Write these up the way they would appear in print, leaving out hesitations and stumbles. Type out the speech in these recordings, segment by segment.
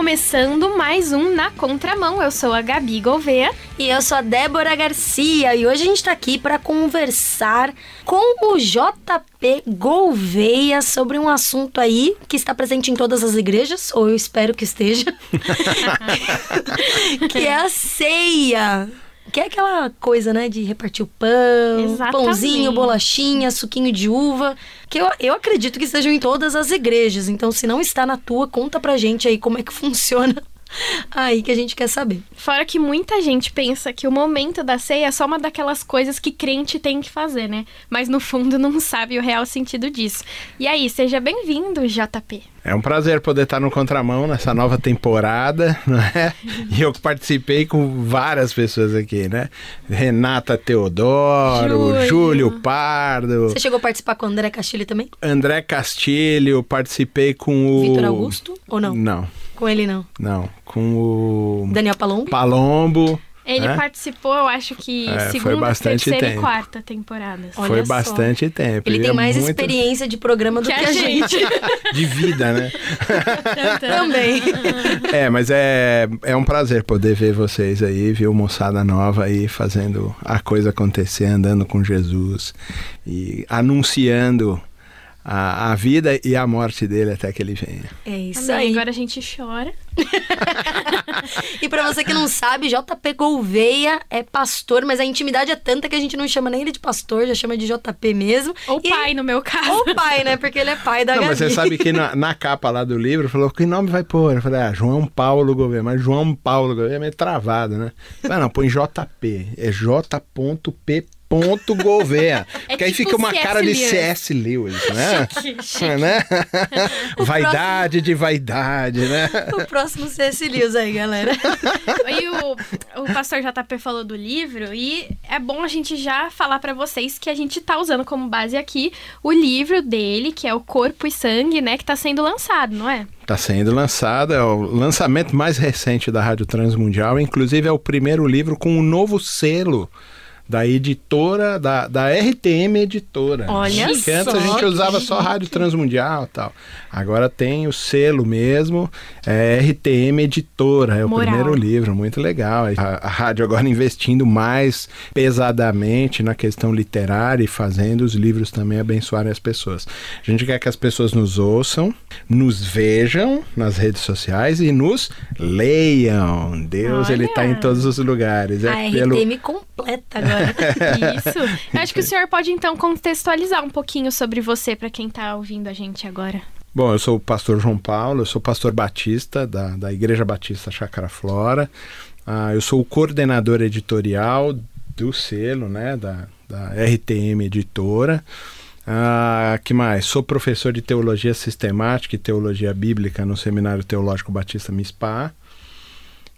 começando mais um Na Contramão. Eu sou a Gabi Gouveia. E eu sou a Débora Garcia. E hoje a gente tá aqui para conversar com o JP Gouveia sobre um assunto aí que está presente em todas as igrejas, ou eu espero que esteja, que é a ceia. Que é aquela coisa, né, de repartir o pão, exatamente, pãozinho, bolachinha, suquinho de uva, que eu acredito que estejam em todas as igrejas. Então, se não está na tua, conta pra gente aí como é que funciona. Aí que a gente quer saber. Fora que muita gente pensa que o momento da ceia é só uma daquelas coisas que crente tem que fazer, né? Mas no fundo não sabe o real sentido disso. E aí, seja bem-vindo, JP. É um prazer poder estar no Contramão nessa nova temporada, não é? E eu participei com várias pessoas aqui, né? Renata Teodoro, Júlio Pardo. Você chegou a participar com o André Castilho também? André Castilho, participei com o... Vitor Augusto ou não? Não. Com ele não? Não, com o... Daniel Palombo? Palombo. Ele participou, eu acho que segunda, terceira e quarta temporadas. Olha, foi bastante tempo. Ele tem mais experiência de programa do que a gente. De vida, né? Também. Mas é um prazer poder ver vocês aí, viu? Moçada nova aí fazendo a coisa acontecer, andando com Jesus e anunciando a vida e a morte dele até que ele venha. É isso aí. Agora a gente chora. E pra você que não sabe, JP Gouveia é pastor, mas a intimidade é tanta que a gente não chama nem ele de pastor, já chama de JP mesmo. Ou pai, no meu caso. Ou pai, né? Porque ele é pai da Gabi. Mas você sabe que na capa lá do livro, falou, que nome vai pôr? Eu falei, João Paulo Gouveia. Mas João Paulo Gouveia é meio travado, né? Falei, não, põe JP. É J.P. Gouveia. Porque tipo aí fica uma C.S. cara de C.S. Lewis, né? Chique, chique. Né? Vaidade próximo... de vaidade, né? O próximo C.S. Lewis aí, galera. E o pastor JP falou do livro, e é bom a gente já falar pra vocês que a gente tá usando como base aqui o livro dele, que é O Corpo e Sangue, né? Que tá sendo lançado, não é? Está sendo lançada, é o lançamento mais recente da Rádio Transmundial, inclusive é o primeiro livro com um novo selo da editora, da RTM editora. Olha só! Porque antes a gente usava só Rádio Transmundial e tal. Agora tem o selo mesmo, RTM editora, é o primeiro livro, muito legal. A rádio agora investindo mais pesadamente na questão literária e fazendo os livros também abençoarem as pessoas. A gente quer que as pessoas nos ouçam, nos vejam nas redes sociais e nos leiam. Deus, olha, ele está em todos os lugares. A RTM completa agora. Isso. Eu acho que o senhor pode, então, contextualizar um pouquinho sobre você para quem está ouvindo a gente agora. Bom, eu sou o pastor João Paulo, eu sou pastor batista da Igreja Batista Chácara Flora. Eu sou o coordenador editorial do selo, né, da RTM Editora. Que mais? Sou professor de Teologia Sistemática e Teologia Bíblica no Seminário Teológico Batista Mispá.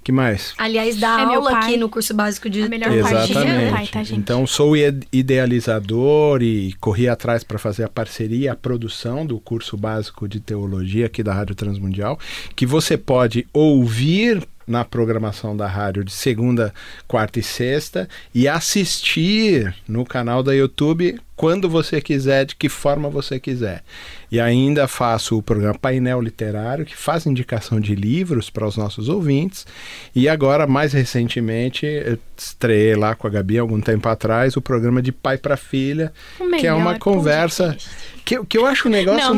Que mais? Aliás, dá aula aqui no curso básico de... A melhor parte é meu pai, tá, gente? Então, sou idealizador e corri atrás para fazer a parceria, a produção do curso básico de teologia aqui da Rádio Transmundial, que você pode ouvir na programação da rádio de segunda, quarta e sexta e assistir no canal da YouTube quando você quiser, de que forma você quiser. E ainda faço o programa Painel Literário, que faz indicação de livros para os nossos ouvintes. E agora, mais recentemente, eu estreiei lá com a Gabi, algum tempo atrás, o programa de Pai para Filha, que é uma conversa... Que eu acho um negócio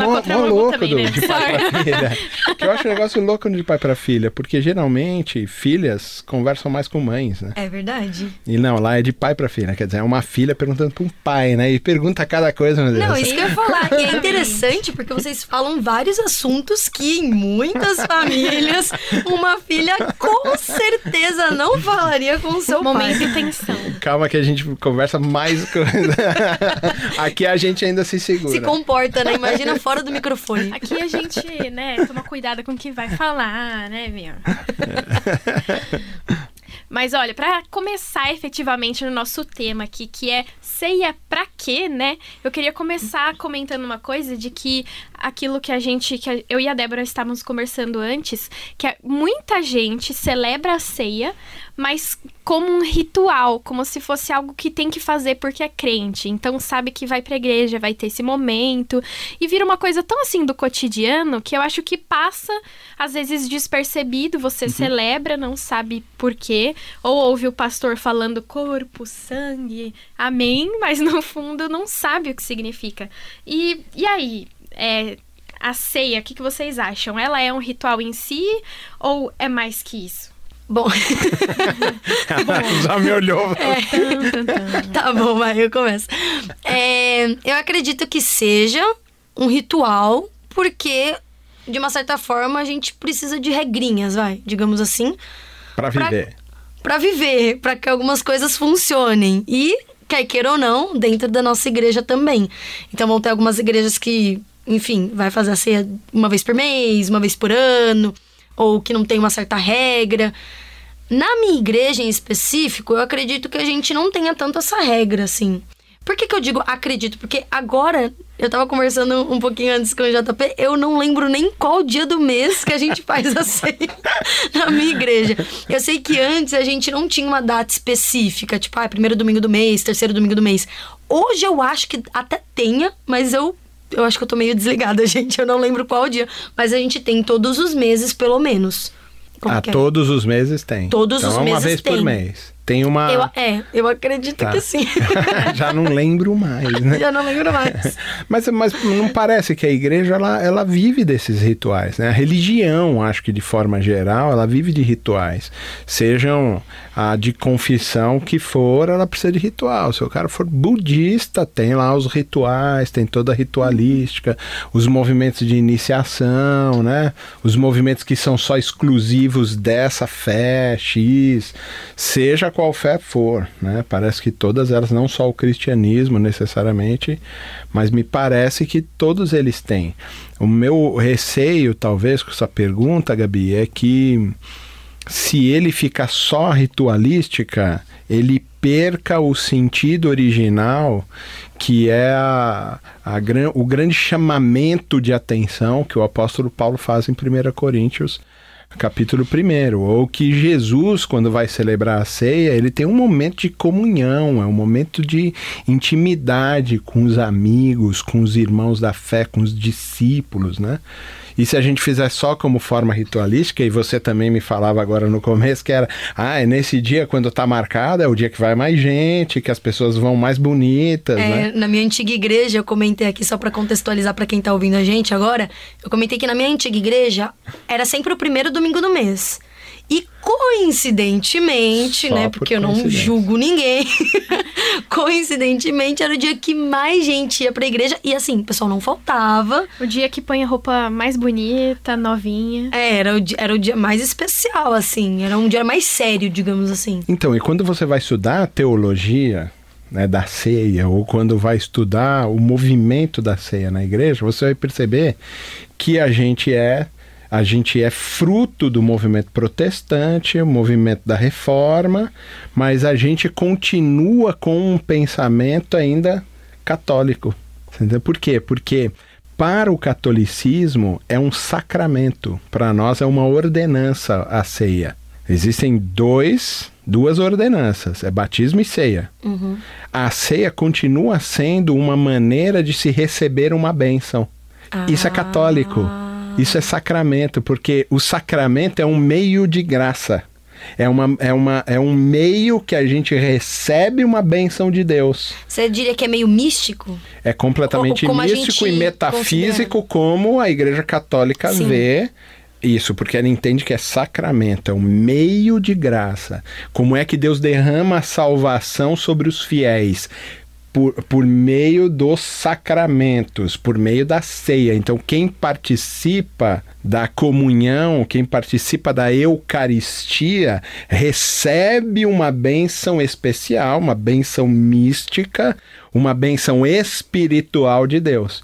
louco de pai para filha. Que eu acho um negócio louco de pai para filha, porque geralmente filhas conversam mais com mães, né? É verdade. E não, lá é de pai para filha, quer dizer, é uma filha perguntando para um pai, né? E pergunta cada coisa. Não, isso que eu ia falar, que é interessante porque vocês falam vários assuntos que em muitas famílias uma filha com certeza não falaria com o seu pai. Momento de tensão. Calma que a gente conversa mais coisa. Aqui a gente ainda se segura. Se comporta, né? Imagina fora do microfone. Aqui a gente, né, toma cuidado com o que vai falar, né, meu? Mas olha, para começar efetivamente no nosso tema aqui, que é ceia pra quê, né? Eu queria começar comentando uma coisa de que aquilo que eu e a Débora estávamos conversando antes, que muita gente celebra a ceia, mas como um ritual, como se fosse algo que tem que fazer porque é crente. Então sabe que vai pra igreja, vai ter esse momento, e vira uma coisa tão assim do cotidiano, que eu acho que passa, às vezes, despercebido. Você celebra, não sabe por quê, ou ouve o pastor falando corpo, sangue, amém, mas no fundo não sabe o que significa. E aí, a ceia, o que vocês acham? Ela é um ritual em si ou é mais que isso? Bom... Já me olhou. Tá bom, vai, eu começo. Eu acredito que seja um ritual, porque, de uma certa forma, a gente precisa de regrinhas, vai, digamos assim. Pra viver. Pra viver, pra que algumas coisas funcionem. E, quer queira ou não, dentro da nossa igreja também. Então, vão ter algumas igrejas que, enfim, vai fazer a ceia uma vez por mês, uma vez por ano... ou que não tem uma certa regra. Na minha igreja, em específico, eu acredito que a gente não tenha tanto essa regra, assim. Por que que eu digo acredito? Porque agora, eu tava conversando um pouquinho antes com o JP, eu não lembro nem qual dia do mês que a gente faz a ceia na minha igreja. Eu sei que antes a gente não tinha uma data específica, tipo, primeiro domingo do mês, terceiro domingo do mês. Hoje eu acho que até tenha, mas eu acho que eu tô meio desligada, gente. Eu não lembro qual dia. Mas a gente tem todos os meses, pelo menos. Todos os meses tem. Todos os meses tem. Então, uma vez por mês. Tem uma... Eu acredito que sim. Já não lembro mais, né? Já não lembro mais. Mas não parece que a igreja, ela vive desses rituais, né? A religião, acho que de forma geral, ela vive de rituais. Sejam a de confissão que for, ela precisa de ritual. Se o cara for budista, tem lá os rituais, tem toda a ritualística, os movimentos de iniciação, né? Os movimentos que são só exclusivos dessa fé X, seja qual fé for, né? Parece que todas elas, não só o cristianismo necessariamente, mas me parece que todos eles têm. O meu receio, talvez, com essa pergunta, Gabi, é que se ele ficar só ritualística, ele perca o sentido original, que é o grande chamamento de atenção que o apóstolo Paulo faz em 1 Coríntios, capítulo 1, ou que Jesus, quando vai celebrar a ceia, ele tem um momento de comunhão, é um momento de intimidade com os amigos, com os irmãos da fé, com os discípulos, né? E se a gente fizer só como forma ritualística, e você também me falava agora no começo, que era, nesse dia, quando tá marcado, é o dia que vai mais gente, que as pessoas vão mais bonitas, né? Na minha antiga igreja, eu comentei aqui, só pra contextualizar pra quem tá ouvindo a gente agora, eu comentei que na minha antiga igreja, era sempre o primeiro domingo do mês. E coincidentemente, né, porque eu não julgo ninguém, coincidentemente era o dia que mais gente ia pra igreja, e assim, o pessoal não faltava. O dia que põe a roupa mais bonita, novinha. Era o dia mais especial, assim, era um dia mais sério, digamos assim. Então, e quando você vai estudar a teologia, né, da ceia, ou quando vai estudar o movimento da ceia na igreja, você vai perceber que a gente é fruto do movimento protestante, o movimento da reforma, mas a gente continua com um pensamento ainda católico. Entendeu? Por quê? Porque para o catolicismo é um sacramento, para nós é uma ordenança a ceia. Existem duas ordenanças, é batismo e ceia. A ceia continua sendo uma maneira de se receber uma bênção. Isso é católico. Isso é sacramento, porque o sacramento é um meio de graça. É um meio que a gente recebe uma bênção de Deus. Você diria que é meio místico? É completamente místico e metafísico, como a Igreja Católica vê isso, porque ela entende que é sacramento, é um meio de graça. Como é que Deus derrama a salvação sobre os fiéis? Por meio dos sacramentos, por meio da ceia. Então, quem participa da comunhão, quem participa da Eucaristia, recebe uma bênção especial, uma bênção mística, uma bênção espiritual de Deus.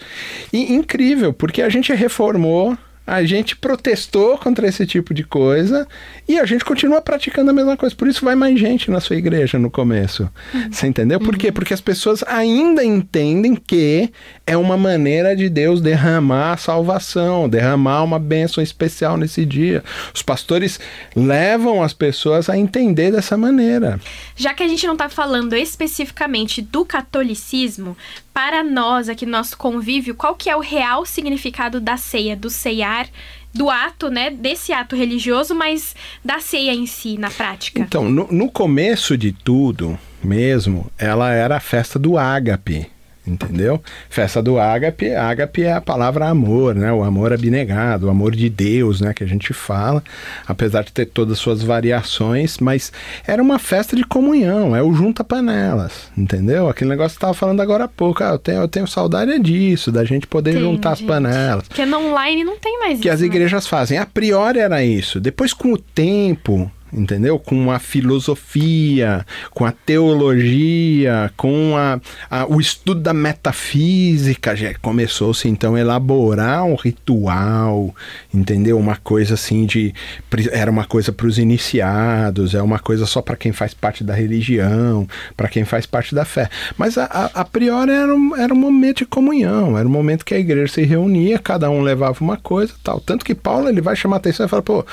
E incrível, porque a gente reformou a gente protestou contra esse tipo de coisa e a gente continua praticando a mesma coisa. Por isso vai mais gente na sua igreja no começo. Você entendeu? Por quê? Porque as pessoas ainda entendem que é uma maneira de Deus derramar a salvação, derramar uma bênção especial nesse dia. Os pastores levam as pessoas a entender dessa maneira. Já que a gente não está falando especificamente do catolicismo, para nós, aqui no nosso convívio, qual que é o real significado da ceia, do ceiar, do ato, né, desse ato religioso, mas da ceia em si, na prática? Então, no começo de tudo mesmo, ela era a festa do ágape, entendeu? Festa do ágape, ágape é a palavra amor, né? O amor abnegado, o amor de Deus, né? Que a gente fala, apesar de ter todas as suas variações, mas era uma festa de comunhão, é o junta panelas, entendeu? Aquele negócio que eu tava falando agora há pouco, eu tenho saudade disso, da gente poder juntar as panelas. Porque no online não tem mais isso. Que as igrejas fazem, a priori era isso, depois com o tempo... Entendeu? Com a filosofia, com a teologia, com o estudo da metafísica, já começou-se então a elaborar um ritual, entendeu? Uma coisa assim de... Era uma coisa para os iniciados, é uma coisa só para quem faz parte da religião, para quem faz parte da fé. Mas a priori era um momento de comunhão, era um momento que a igreja se reunia, cada um levava uma coisa e tal. Tanto que Paulo ele vai chamar a atenção e fala, pô...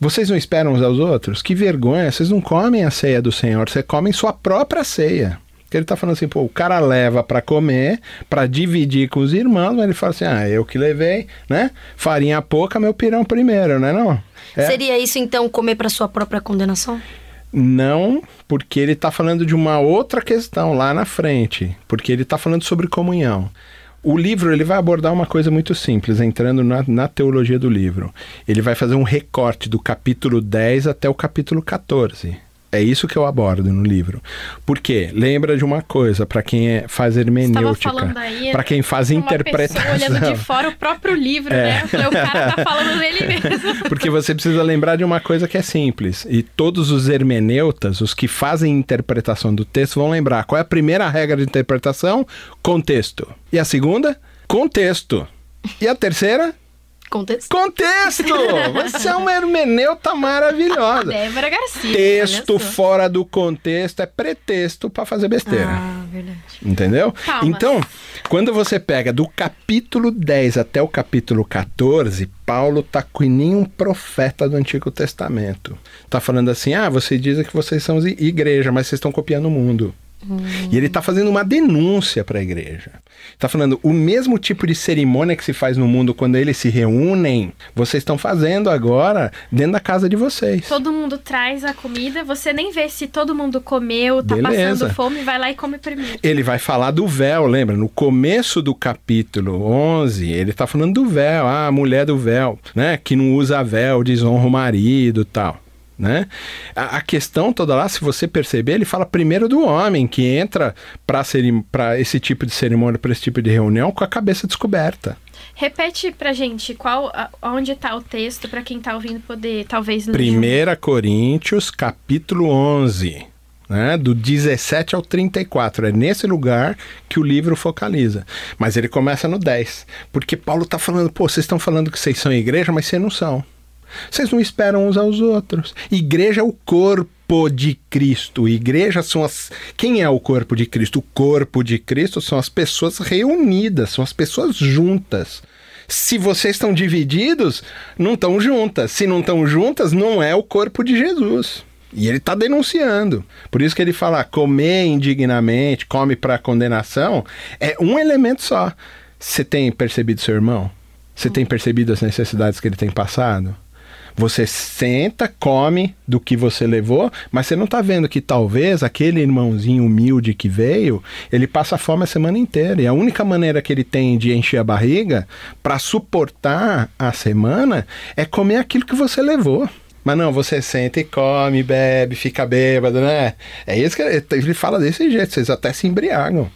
Vocês não esperam uns aos outros? Que vergonha, vocês não comem a ceia do Senhor, vocês comem sua própria ceia. Porque ele tá falando assim, pô, o cara leva para comer, para dividir com os irmãos, mas ele fala assim, ah, eu que levei, né? Farinha pouca, meu pirão primeiro, né? Não? É. Seria isso, então, comer para sua própria condenação? Não, porque ele tá falando de uma outra questão lá na frente, porque ele tá falando sobre comunhão. O livro ele vai abordar uma coisa muito simples, entrando na teologia do livro. Ele vai fazer um recorte do capítulo 10 até o capítulo 14. É isso que eu abordo no livro. Por quê? Lembra de uma coisa, para quem faz hermenêutica, para quem faz interpretação... Uma pessoa olhando de fora o próprio livro, né? O cara tá falando dele mesmo. Porque você precisa lembrar de uma coisa que é simples. E todos os hermeneutas, os que fazem interpretação do texto, vão lembrar. Qual é a primeira regra de interpretação? Contexto. E a segunda? Contexto. E a terceira? Contexto. Contexto! Você é uma hermeneuta maravilhosa. Débora Garcia. Texto fora do contexto é pretexto para fazer besteira. Ah, verdade. Entendeu? Calma. Então, quando você pega do capítulo 10 até o capítulo 14, Paulo tá com nenhum profeta do Antigo Testamento. Tá falando assim, ah, vocês dizem que vocês são igreja, mas vocês estão copiando o mundo. E ele está fazendo uma denúncia para a igreja. Está falando, o mesmo tipo de cerimônia que se faz no mundo quando eles se reúnem, vocês estão fazendo agora dentro da casa de vocês. Todo mundo traz a comida, você nem vê se todo mundo comeu, tá passando fome, vai lá e come primeiro. Ele vai falar do véu, lembra? No começo do capítulo 11, ele está falando do véu, a mulher do véu, né? Que não usa véu, desonra o marido e tal. Né? A questão toda lá, se você perceber, ele fala primeiro do homem que entra para esse tipo de cerimônia, para esse tipo de reunião, com a cabeça descoberta. Repete pra gente, onde está o texto, para quem está ouvindo poder, talvez... 1 Coríntios, capítulo 11, né? Do 17 ao 34. É nesse lugar que o livro focaliza. Mas ele começa no 10, porque Paulo está falando, pô, vocês estão falando que vocês são igreja, mas vocês não são. Vocês não esperam uns aos outros. Igreja é o corpo de Cristo. Igreja são as... Quem é o corpo de Cristo? O corpo de Cristo são as pessoas reunidas, são as pessoas juntas. Se vocês estão divididos, não estão juntas. Se não estão juntas, não é o corpo de Jesus. E ele está denunciando. Por isso que ele fala, comer indignamente, come para condenação, é um elemento só. Você tem percebido seu irmão? Você tem percebido as necessidades que ele tem passado? Você senta, come do que você levou, mas você não está vendo que talvez aquele irmãozinho humilde que veio, ele passa fome a semana inteira. E a única maneira que ele tem de encher a barriga para suportar a semana é comer aquilo que você levou. Mas não, você senta e come, bebe, fica bêbado, né? É isso que ele fala desse jeito, vocês até se embriagam.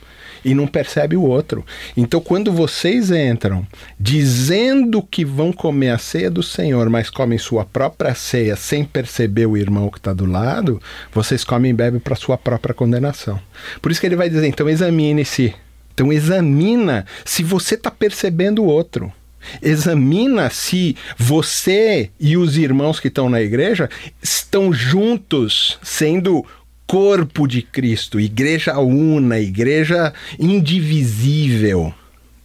E não percebe o outro. Então, quando vocês entram dizendo que vão comer a ceia do Senhor, mas comem sua própria ceia sem perceber o irmão que está do lado, vocês comem e bebem para sua própria condenação. Por isso que ele vai dizer, então examine-se. Então, examina se você está percebendo o outro. Examina se você e os irmãos que estão na igreja estão juntos, sendo corpo de Cristo, igreja una, igreja indivisível,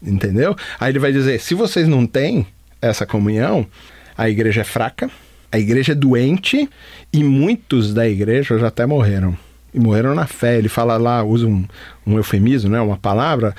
entendeu? Aí ele vai dizer, se vocês não têm essa comunhão, a igreja é fraca, a igreja é doente e muitos da igreja já até morreram. E morreram na fé. Ele fala lá, usa um eufemismo, né? Uma palavra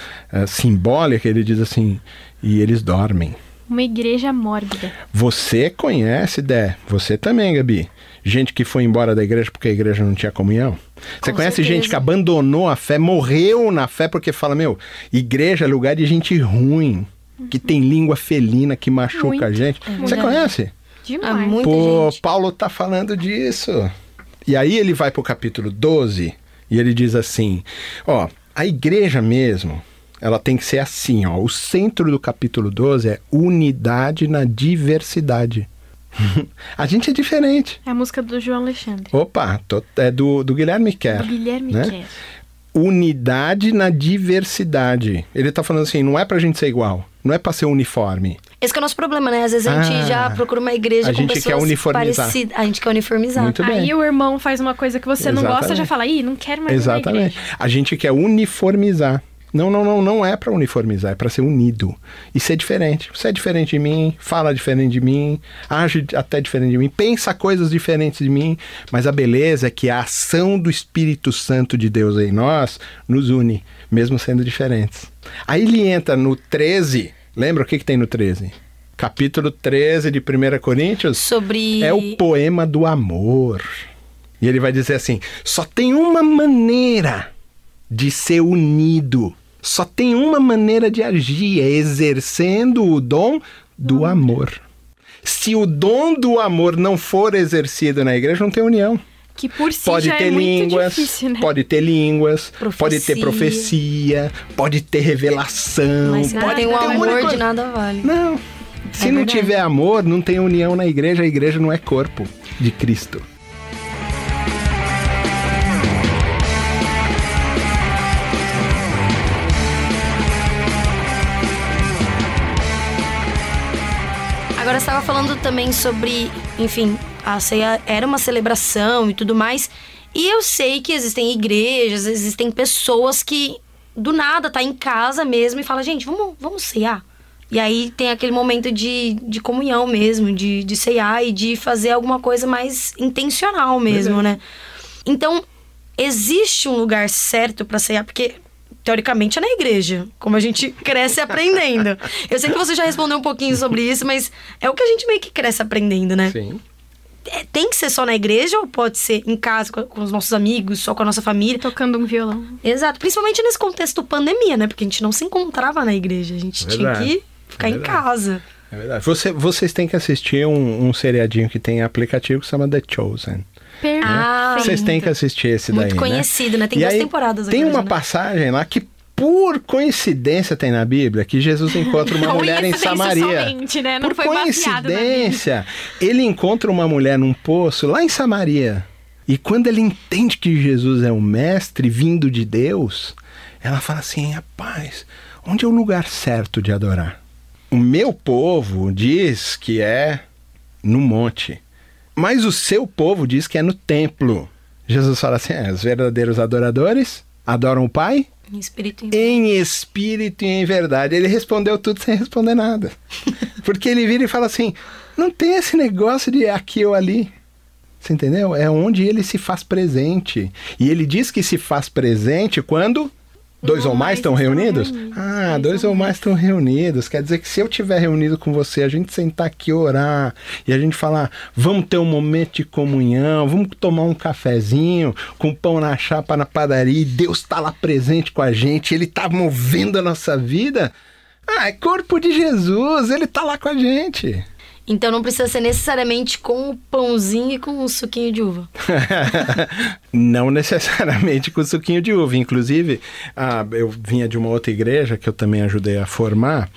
simbólica, ele diz assim, e eles dormem. Uma igreja mórbida. Você conhece, Dé, você também, Gabi, gente que foi embora da igreja porque a igreja não tinha comunhão. Você conhece gente que abandonou a fé, morreu na fé porque fala, meu, igreja é lugar de gente ruim, que tem língua felina, que machuca a gente. Você conhece? Demais. Pô, Paulo tá falando disso. E aí ele vai para o capítulo 12 e ele diz assim, ó, a igreja mesmo, ela tem que ser assim, ó. O centro do capítulo 12 é unidade na diversidade. A gente é diferente. É a música do João Alexandre. Opa, é do Guilherme Quer. Do Guilherme Quer. Unidade na diversidade. Ele tá falando assim, não é pra gente ser igual, não é pra ser uniforme. Esse que é o nosso problema, né? Às vezes a gente já procura uma igreja com pessoas parecidas. A gente quer uniformizar. Muito bem. Aí o irmão faz uma coisa que você não gosta, já fala, ih, não quero mais ir na igreja. Exatamente. A gente quer uniformizar. Não, não, não, não é pra uniformizar, é pra ser unido. E ser diferente. Você é diferente de mim, fala diferente de mim, age até diferente de mim, pensa coisas diferentes de mim, mas a beleza é que a ação do Espírito Santo de Deus em nós nos une, mesmo sendo diferentes. Aí ele entra no 13... Lembra o que tem no 13? Capítulo 13 de 1 Coríntios sobre... é o poema do amor. E ele vai dizer assim, só tem uma maneira de ser unido, só tem uma maneira de agir, é exercendo o dom do amor. Se o dom do amor não for exercido na igreja, não tem união. Que por si pode já ter línguas, muito difícil, né? Pode ter línguas, pode ter profecia, pode ter revelação. Mas pode ter um amor de nada vale. Não, se não tiver amor, não tem união na igreja. A igreja não é corpo de Cristo. Agora você estava falando também sobre, enfim... A ceia era uma celebração e tudo mais. E eu sei que existem igrejas, existem pessoas que do nada tá em casa mesmo e fala, gente, vamos ceiar. E aí tem aquele momento de comunhão mesmo, de ceiar e de fazer alguma coisa mais intencional mesmo, né? Então, existe um lugar certo para ceiar, porque... teoricamente é na igreja, como a gente cresce aprendendo. Eu sei que você já respondeu um pouquinho sobre isso, mas é o que a gente meio que cresce aprendendo, né? Sim. Tem que ser só na igreja ou pode ser em casa, com os nossos amigos, só com a nossa família? Tocando um violão. Exato. Principalmente nesse contexto pandemia, né? Porque a gente não se encontrava na igreja. A gente tinha que ficar em casa. É verdade. Vocês têm que assistir um seriadinho que tem aplicativo que se chama The Chosen. Perfeito. Né? Vocês têm que assistir esse daí, muito conhecido, né? Tem 2 temporadas agora. Tem uma passagem lá que... por coincidência tem na Bíblia que Jesus encontra uma mulher em Samaria. Somente, né? Não por foi coincidência, ele encontra uma mulher num poço lá em Samaria. E quando ele entende que Jesus é um mestre vindo de Deus, ela fala assim, rapaz, onde é o lugar certo de adorar? O meu povo diz que é no monte, mas o seu povo diz que é no templo. Jesus fala assim, os verdadeiros adoradores adoram o Pai? Em espírito e em verdade. Ele respondeu tudo sem responder nada. Porque ele vira e fala assim, não tem esse negócio de aqui ou ali. Você entendeu? É onde ele se faz presente. E ele diz que se faz presente quando... Dois ou mais estão reunidos? Dois ou mais estão reunidos. Quer dizer que se eu estiver reunido com você, a gente sentar aqui, orar, e a gente falar, vamos ter um momento de comunhão, vamos tomar um cafezinho, com pão na chapa, na padaria, e Deus está lá presente com a gente, Ele está movendo a nossa vida. É corpo de Jesus, Ele está lá com a gente. Então não precisa ser necessariamente com o pãozinho e com o suquinho de uva. Não necessariamente com o suquinho de uva. Inclusive, eu vinha de uma outra igreja que eu também ajudei a formar.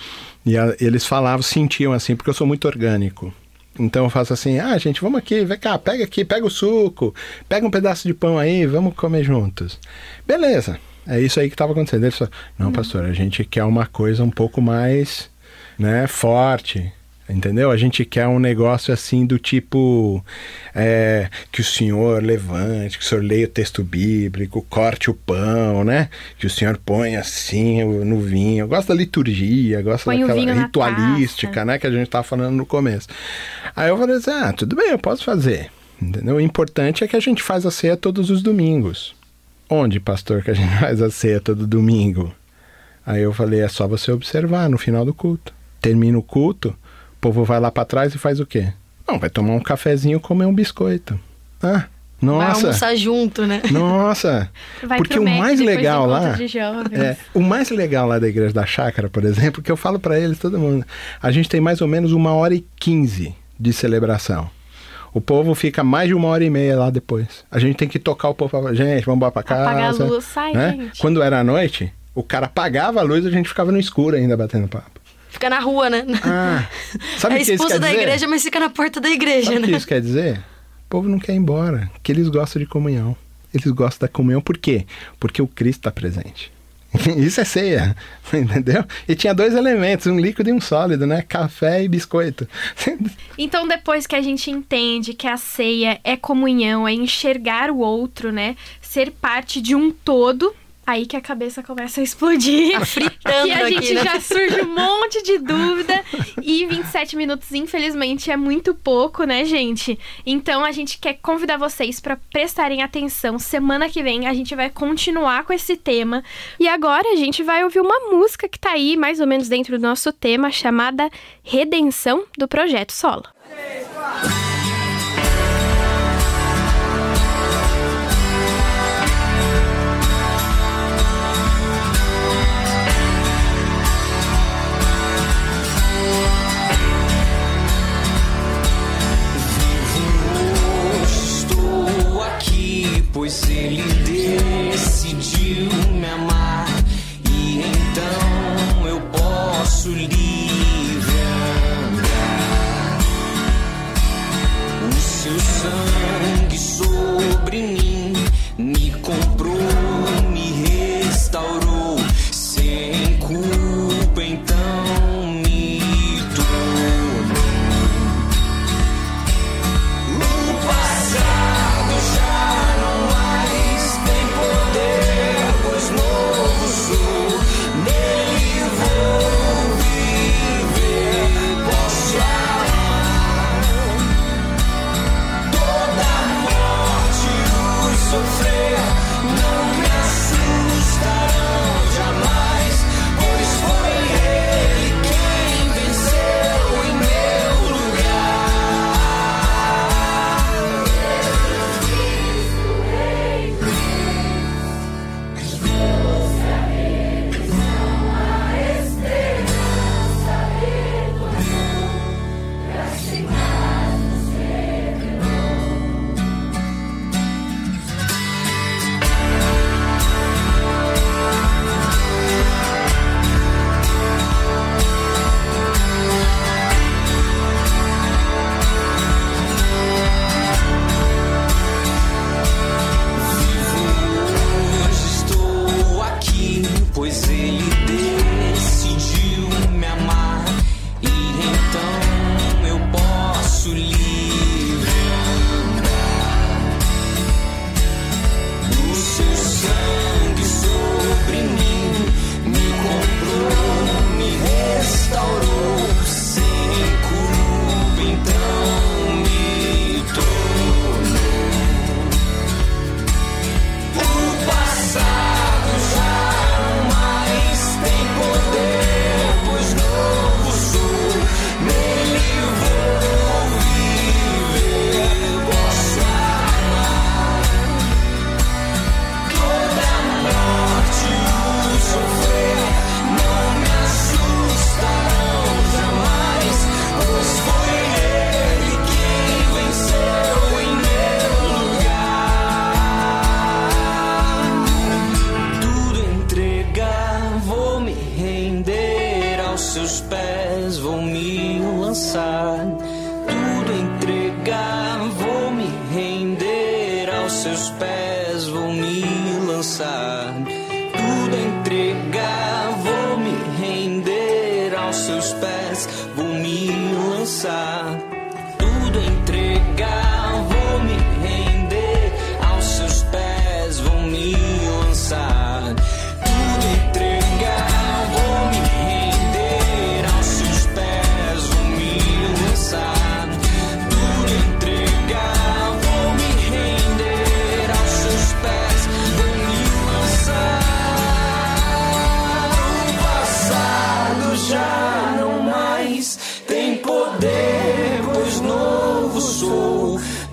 E eles falavam, sentiam assim, porque eu sou muito orgânico. Então eu faço assim, gente, vamos aqui, vem cá, pega aqui, pega o suco, pega um pedaço de pão aí, vamos comer juntos. Beleza, é isso aí que estava acontecendo. Ele falou, não, pastor, a gente quer uma coisa um pouco mais... né, forte, entendeu? A gente quer um negócio assim do tipo, que o senhor levante, que o senhor leia o texto bíblico, corte o pão, né? Que o senhor põe assim no vinho. Eu gosto da liturgia, gosto daquela ritualística, né? Que a gente estava falando no começo. Aí eu falei assim, ah, tudo bem, eu posso fazer, entendeu? O importante é que a gente faz a ceia todos os domingos. Onde, pastor, que a gente faz a ceia todo domingo? Aí eu falei, é só você observar no final do culto. Termina o culto, o povo vai lá para trás e faz o quê? Não, vai tomar um cafezinho e comer um biscoito. Ah, nossa. Vai almoçar junto, né? Nossa. Vai porque o mais legal lá... o mais legal lá da Igreja da Chácara, por exemplo, que eu falo para eles, todo mundo, a gente tem mais ou menos 1h15 de celebração. O povo fica mais de 1h30 lá depois. A gente tem que tocar o povo. Gente, vamos embora para casa. Apagar a luz, sai, né? Gente. Quando era à noite, o cara apagava a luz e a gente ficava no escuro ainda batendo papo. Fica na rua, né? Ah, sabe é expulso da igreja, mas fica na porta da igreja, né? O que isso quer dizer? O povo não quer ir embora, porque eles gostam de comunhão. Eles gostam da comunhão por quê? Porque o Cristo está presente. Isso é ceia, entendeu? E tinha 2 elementos, um líquido e um sólido, né? Café e biscoito. Então, depois que a gente entende que a ceia é comunhão, é enxergar o outro, né? Ser parte de um todo... Aí que a cabeça começa a explodir. Tá fritando e a aqui, gente, né? Já surge um monte de dúvida. E 27 minutos, infelizmente, é muito pouco, né, gente? Então, a gente quer convidar vocês para prestarem atenção. Semana que vem, a gente vai continuar com esse tema. E agora, a gente vai ouvir uma música que tá aí, mais ou menos dentro do nosso tema, chamada Redenção, do Projeto Solo. Pois ele decidiu me amar, e então eu posso livre andar. O seu sangue sobre mim me comprou, me restaurou, sem culpa então me tornou. O passado já seus pés. descansar, tudo entregar, vou me render, aos seus pés vou me lançar. Tudo entregar, vou me render, aos seus pés vou me lançar. Tudo entregar, vou me render, aos seus pés vou me lançar. O passado já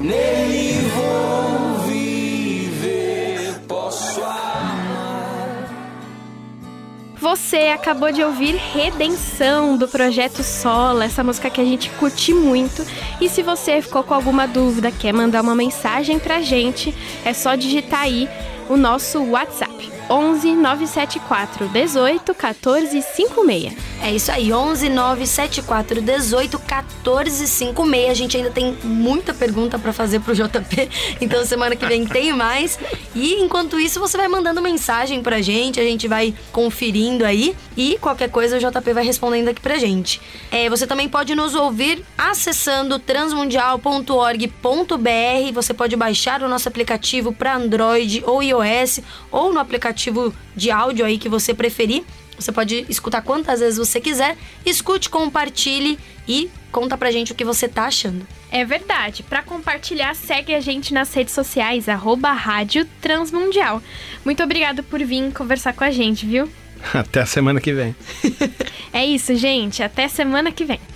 nele vou viver, posso amar. Você acabou de ouvir Redenção, do Projeto Solo, essa música que a gente curte muito. E se você ficou com alguma dúvida, quer mandar uma mensagem pra gente, é só digitar aí o nosso WhatsApp. 11 974 18 14 56. É isso aí, 11 974 18 14 56. A gente ainda tem muita pergunta para fazer pro JP, então semana que vem tem mais. E enquanto isso, você vai mandando mensagem pra gente, a gente vai conferindo aí e qualquer coisa o JP vai respondendo aqui pra gente. É, você também pode nos ouvir acessando transmundial.org.br. Você pode baixar o nosso aplicativo para Android ou iOS, ou no aplicativo de áudio aí que você preferir. Você pode escutar quantas vezes você quiser. Escute, compartilhe e conta pra gente o que você tá achando. É verdade. Pra compartilhar, segue a gente nas redes sociais, @Rádio Transmundial. Muito obrigado por vir conversar com a gente, viu? Até a semana que vem. É isso, gente. Até semana que vem.